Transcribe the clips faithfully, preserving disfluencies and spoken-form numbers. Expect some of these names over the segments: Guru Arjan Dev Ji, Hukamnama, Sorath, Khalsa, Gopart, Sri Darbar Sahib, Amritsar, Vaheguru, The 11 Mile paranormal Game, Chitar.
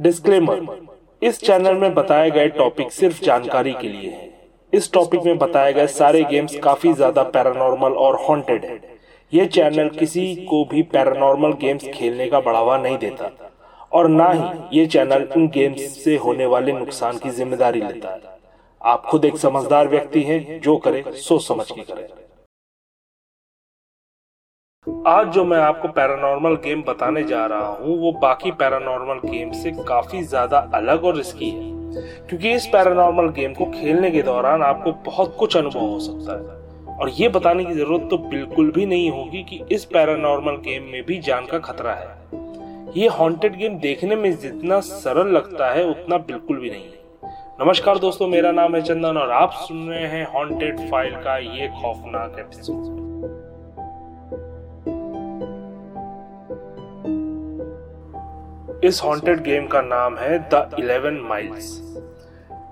Disclaimer, इस channel में बताए गए टॉपिक सिर्फ जानकारी के लिए है। इस टॉपिक में बताए गए सारे गेम्स काफी ज्यादा पैरानॉर्मल और हॉन्टेड है। ये चैनल किसी को भी पैरानॉर्मल गेम्स खेलने का बढ़ावा नहीं देता और ना ही ये चैनल इन गेम्स से होने वाले नुकसान की जिम्मेदारी लेता है। आप खुद एक समझदार व्यक्ति हैं, जो करे सोच समझ के करे। आज जो मैं आपको पैरानॉर्मल गेम बताने जा रहा हूँ वो बाकी पैरानॉर्मल गेम से काफी ज्यादा अलग और रिस्की है, क्योंकि इस पैरानॉर्मल गेम को खेलने के दौरान आपको बहुत कुछ अनुभव हो सकता है और ये बताने की जरूरत तो बिल्कुल भी नहीं होगी कि इस पैरानॉर्मल गेम में भी जान का खतरा है। ये हॉन्टेड गेम देखने में जितना सरल लगता है उतना बिल्कुल भी नहीं है। नमस्कार दोस्तों, मेरा नाम है चंदन और आप सुन रहे हैं हॉन्टेड फाइल का ये खौफनाक एपिसोड। इस हॉन्टेड गेम का नाम है द इलेवन माइल्स।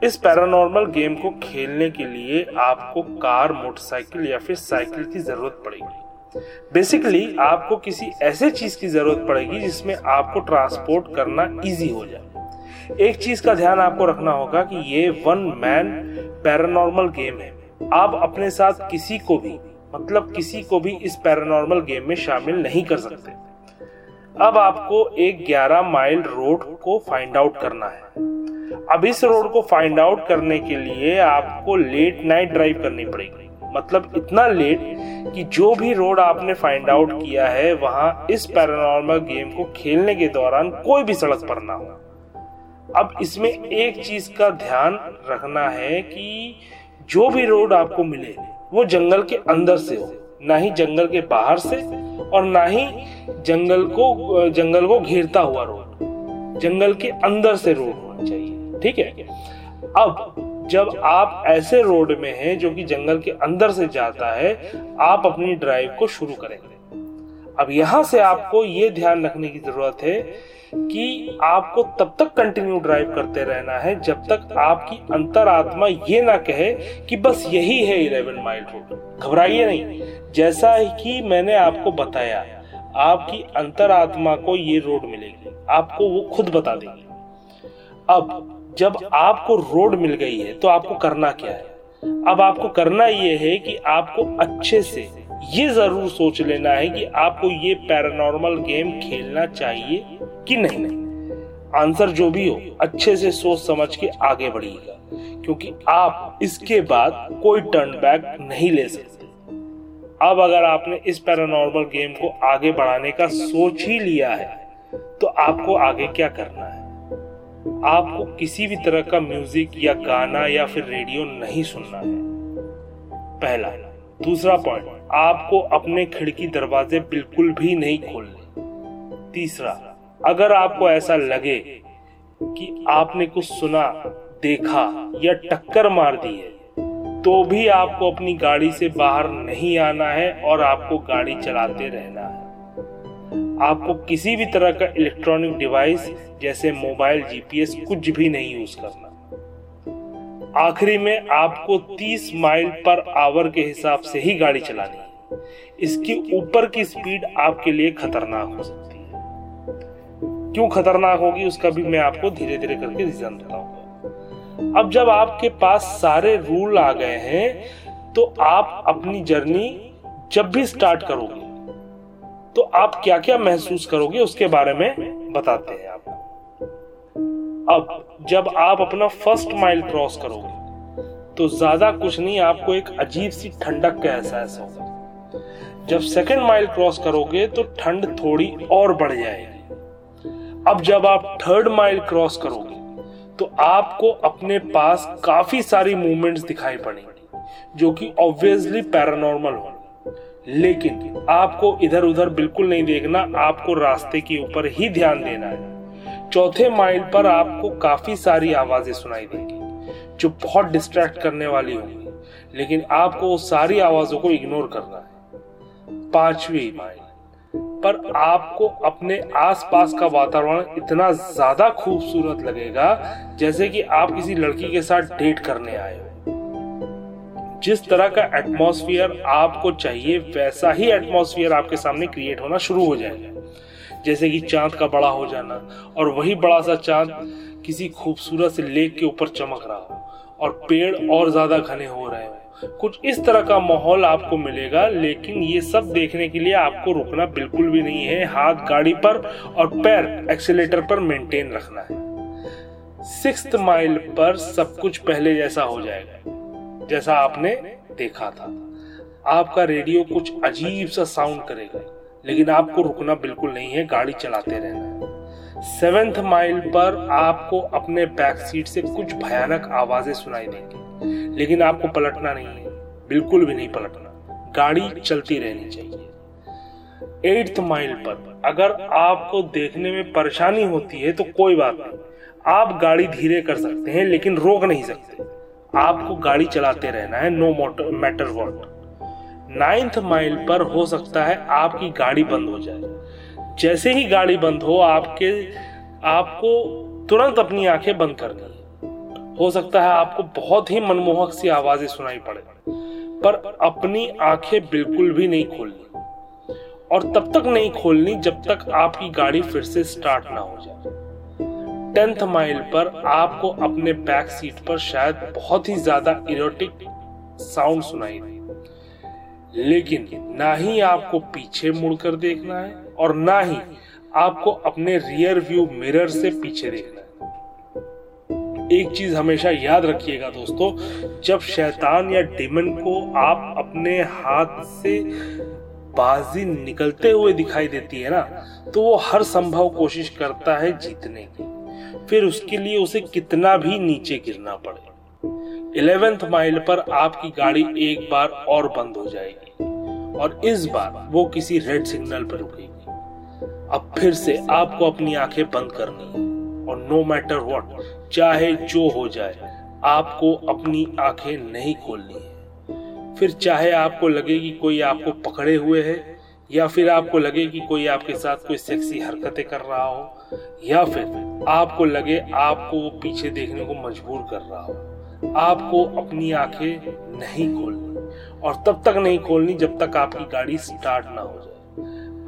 इस पैरानॉर्मल गेम को खेलने के लिए आपको कार, मोटरसाइकिल या फिर साइकिल की जरूरत पड़ेगी। बेसिकली आपको किसी ऐसे चीज की जरूरत पड़ेगी जिसमें आपको ट्रांसपोर्ट करना इजी हो जाए। एक चीज का ध्यान आपको रखना होगा कि ये वन मैन पैरानॉर्मल गेम है। आप अपने साथ किसी को भी मतलब किसी को भी इस पैरानॉर्मल गेम में शामिल नहीं कर सकते। अब आपको एक ग्यारह माइल रोड को फाइंड आउट करना है। अब इस रोड को फाइंड आउट करने के लिए आपको लेट नाइट ड्राइव करनी पड़ेगी, मतलब इतना लेट कि जो भी रोड आपने फाइंड आउट किया है वहां इस पैरानॉर्मल गेम को खेलने के दौरान कोई भी सड़क पर ना हो। अब इसमें एक चीज का ध्यान रखना है कि जो भी रोड आपको मिले वो जंगल के अंदर से हो, ना ही जंगल के बाहर से और ना ही जंगल को जंगल को घेरता हुआ रोड। जंगल के अंदर से रोड होना चाहिए, ठीक है। अब जब आप ऐसे रोड में हैं जो कि जंगल के अंदर से जाता है, आप अपनी ड्राइव को शुरू करेंगे। अब यहाँ से आपको ये ध्यान रखने की जरूरत है कि आपको तब तक कंटिन्यू ड्राइव करते रहना है जब तक आपकी अंतरात्मा ये ना कहे कि बस यही है ग्यारह माइल रोड। घबराइए नहीं, जैसा कि मैंने आपको बताया आपकी अंतरात्मा को ये रोड मिलेगी, आपको वो खुद बता देगी। अब जब आपको रोड मिल गई है तो आपको करना क्या है? अब आपको करना ये है कि आपको अच्छे से ये जरूर सोच लेना है कि आपको ये पैरानॉर्मल गेम खेलना चाहिए कि नहीं। आंसर जो भी हो अच्छे से सोच समझ के आगे बढ़िएगा, क्योंकि आप इसके बाद कोई टर्न बैक नहीं ले सकते। अब अगर आपने इस पैरानॉर्मल गेम को आगे बढ़ाने का सोच ही लिया है तो आपको आगे क्या करना है? आपको किसी भी तरह का म्यूजिक या गाना या फिर रेडियो नहीं सुनना है, पहला। दूसरा पॉइंट, आपको अपने खिड़की दरवाजे बिल्कुल भी नहीं खोलने। तीसरा, अगर आपको ऐसा लगे कि आपने कुछ सुना, देखा या टक्कर मार दी है तो भी आपको अपनी गाड़ी से बाहर नहीं आना है और आपको गाड़ी चलाते रहना है। आपको किसी भी तरह का इलेक्ट्रॉनिक डिवाइस जैसे मोबाइल, जीपीएस कुछ भी नहीं यूज करना। आखिरी में आपको तीस माइल पर आवर के हिसाब से ही गाड़ी चलानी है। इसके ऊपर की स्पीड आपके लिए खतरनाक हो सकती है। क्यों खतरनाक होगी उसका भी मैं आपको धीरे धीरे करके रीजन बताऊंगा। अब जब आपके पास सारे रूल आ गए हैं तो आप अपनी जर्नी जब भी स्टार्ट करोगे तो आप क्या क्या महसूस करोगे उसके बारे में बताते हैं आपको। अब जब आप अपना फर्स्ट माइल क्रॉस करोगे तो ज्यादा कुछ नहीं, आपको एक अजीब सी ठंडक का एहसास होगा। जब सेकंड माइल क्रॉस करोगे तो ठंड थोड़ी और बढ़ जाएगी। अब जब आप थर्ड माइल क्रॉस करोगे तो आपको अपने पास काफी सारी मूवमेंट्स दिखाई पड़ेंगी जो कि ऑब्वियसली पैरानॉर्मल हो, लेकिन आपको इधर उधर बिल्कुल नहीं देखना, आपको रास्ते के ऊपर ही ध्यान देना है। चौथे माइल पर आपको काफी सारी आवाजें सुनाई देंगी जो बहुत डिस्ट्रैक्ट करने वाली होंगी, लेकिन आपको वो सारी आवाजों को इग्नोर करना है। पांचवी माइल पर आपको अपने आसपास का वातावरण इतना ज्यादा खूबसूरत लगेगा जैसे कि आप किसी लड़की के साथ डेट करने आए हो। जिस तरह का एटमॉस्फेयर आपको चाहिए वैसा ही एटमॉस्फेयर आपके सामने क्रिएट होना शुरू हो जाएगा। जैसे कि चाँद का बड़ा हो जाना और वही बड़ा सा चाँद किसी खूबसूरत से लेक के ऊपर चमक रहा हो और पेड़ और ज़्यादा घने हो रहे हो। कुछ इस तरह का माहौल आपको मिलेगा, लेकिन ये सब देखने के लिए आपको रुकना बिल्कुल भी नहीं है। हाथ गाड़ी पर और पैर एक्सेलेटर पर मेंटेन रखना है। सिक्स्थ माइल पर सब कुछ पहले जैसा हो जाएगा जैसा आपने देखा था। आपका रेडियो कुछ अजीब सा साउंड करेगा, लेकिन आपको रुकना बिल्कुल नहीं है, गाड़ी चलाते रहना है। सेवेंथ माइल पर आपको अपने बैक सीट से कुछ भयानक आवाजें सुनाई देंगी, लेकिन आपको पलटना नहीं है, बिल्कुल भी नहीं पलटना, गाड़ी चलती रहनी चाहिए। एट्थ माइल पर अगर आपको देखने में परेशानी होती है तो कोई बात नहीं, आप गाड़ी धीरे कर सकते हैं, लेकिन रोक नहीं सकते, आपको गाड़ी चलाते रहना है, no matter what. Ninth mile पर हो सकता है आपकी गाड़ी बंद हो जाए। जैसे ही गाड़ी बंद हो आपके आपको तुरंत अपनी आंखें बंद कर दें। हो सकता है आपको बहुत ही मनमोहक सी आवाजें सुनाई पड़े, पर अपनी आंखें बिल्कुल भी नहीं खोलनी, और तब तक नहीं खोलनी जब तक आपकी गाड़ी फिर से स्टार्ट ना हो जाए। टेंथ माइल पर आपको अपने बैक सीट पर शायद बहुत ही ज्यादा इरोटिक साउंड सुनाई दे, लेकिन ना ही आपको पीछे मुड़कर देखना है और ना ही आपको अपने रियर व्यू मिरर से पीछे देखना है। एक चीज हमेशा याद रखिएगा दोस्तों, जब शैतान या डेमन को आप अपने हाथ से बाजी निकलते हुए दिखाई देती है ना, तो वो हर संभव कोशिश करता है जीतने की, फिर उसके लिए उसे कितना भी नीचे गिरना पड़े। इलेवेंथ माइल पर आपकी गाड़ी एक बार और बंद हो जाएगी और इस बार वो किसी रेड सिग्नल पर रुकेगी। अब फिर से आपको अपनी आंखें बंद करनी है और नो मैटर व्हाट, चाहे जो हो जाए, आपको अपनी आंखें नहीं खोलनी है। फिर चाहे आपको लगे कि कोई आपको पकड़े हुए है, या फिर आपको लगे कि कोई आपके साथ कोई सेक्सी हरकतें कर रहा हो, या फिर आपको लगे आपको वो पीछे देखने को मजबूर कर रहा हो, आपको अपनी आंखें नहीं खोलनी, और तब तक नहीं खोलनी जब तक आपकी गाड़ी स्टार्ट ना हो जाए।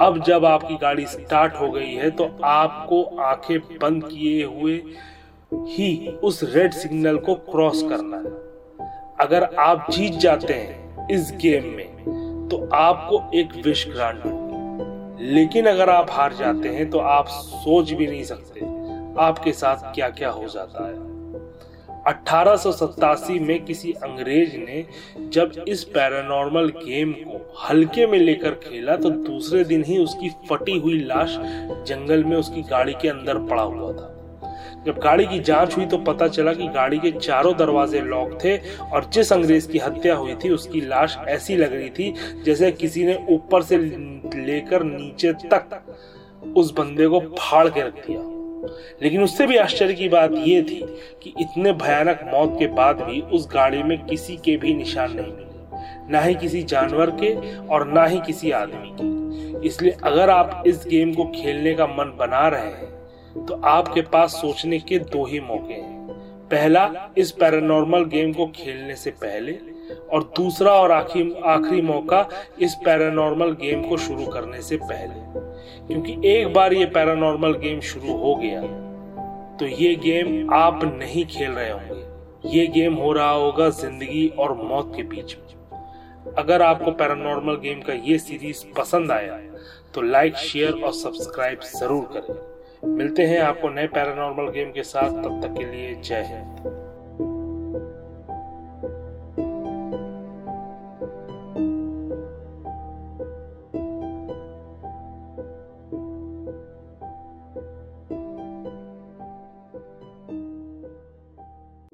अब जब आपकी गाड़ी स्टार्ट हो गई है तो आपको आंखें बंद किए हुए ही उस रेड सिग्नल को क्रॉस करना है। अगर आप जीत जाते हैं इस गेम में तो आपको एक विश ग्रांट होगी, लेकिन अगर आप हार जाते हैं तो आप सोच भी नहीं सकते आपके साथ क्या क्या हो जाता है। अठारह सौ सत्तासी में किसी अंग्रेज ने जब इस पैरानॉर्मल गेम को हल्के में लेकर खेला तो दूसरे दिन ही उसकी फटी हुई लाश जंगल में उसकी गाड़ी के अंदर पड़ा हुआ था। जब गाड़ी की जांच हुई तो पता चला कि गाड़ी के चारों दरवाजे लॉक थे और जिस अंग्रेज की हत्या हुई थी उसकी लाश ऐसी लग रही थी जैसे किसी ने ऊपर से लेकर नीचे तक उस बंदे को फाड़ के रख दिया। लेकिन उससे भी आश्चर्य की बात यह थी कि इतने भयानक मौत के बाद भी उस गाड़ी में किसी के भी निशान नहीं मिले, ना ही किसी जानवर के और ना ही किसी आदमी के। इसलिए अगर आप इस गेम को खेलने का मन बना रहे हैं तो आपके पास सोचने के दो ही मौके हैं। पहला, इस पैरानॉर्मल गेम को खेलने से पहले, और दूसरा और आखिरी मौका, इस पैरानॉर्मल गेम को शुरू करने से पहले। क्योंकि एक बार ये पैरानॉर्मल गेम शुरू हो गया तो ये गेम आप नहीं खेल रहे होंगे, ये गेम हो रहा होगा जिंदगी और मौत के बीच में। अगर आपको पैरानॉर्मल गेम का ये सीरीज पसंद आया तो लाइक, शेयर और सब्सक्राइब जरूर करें। मिलते हैं आपको नए पैरानॉर्मल गेम के साथ, तब तक के लिए जय हिंद।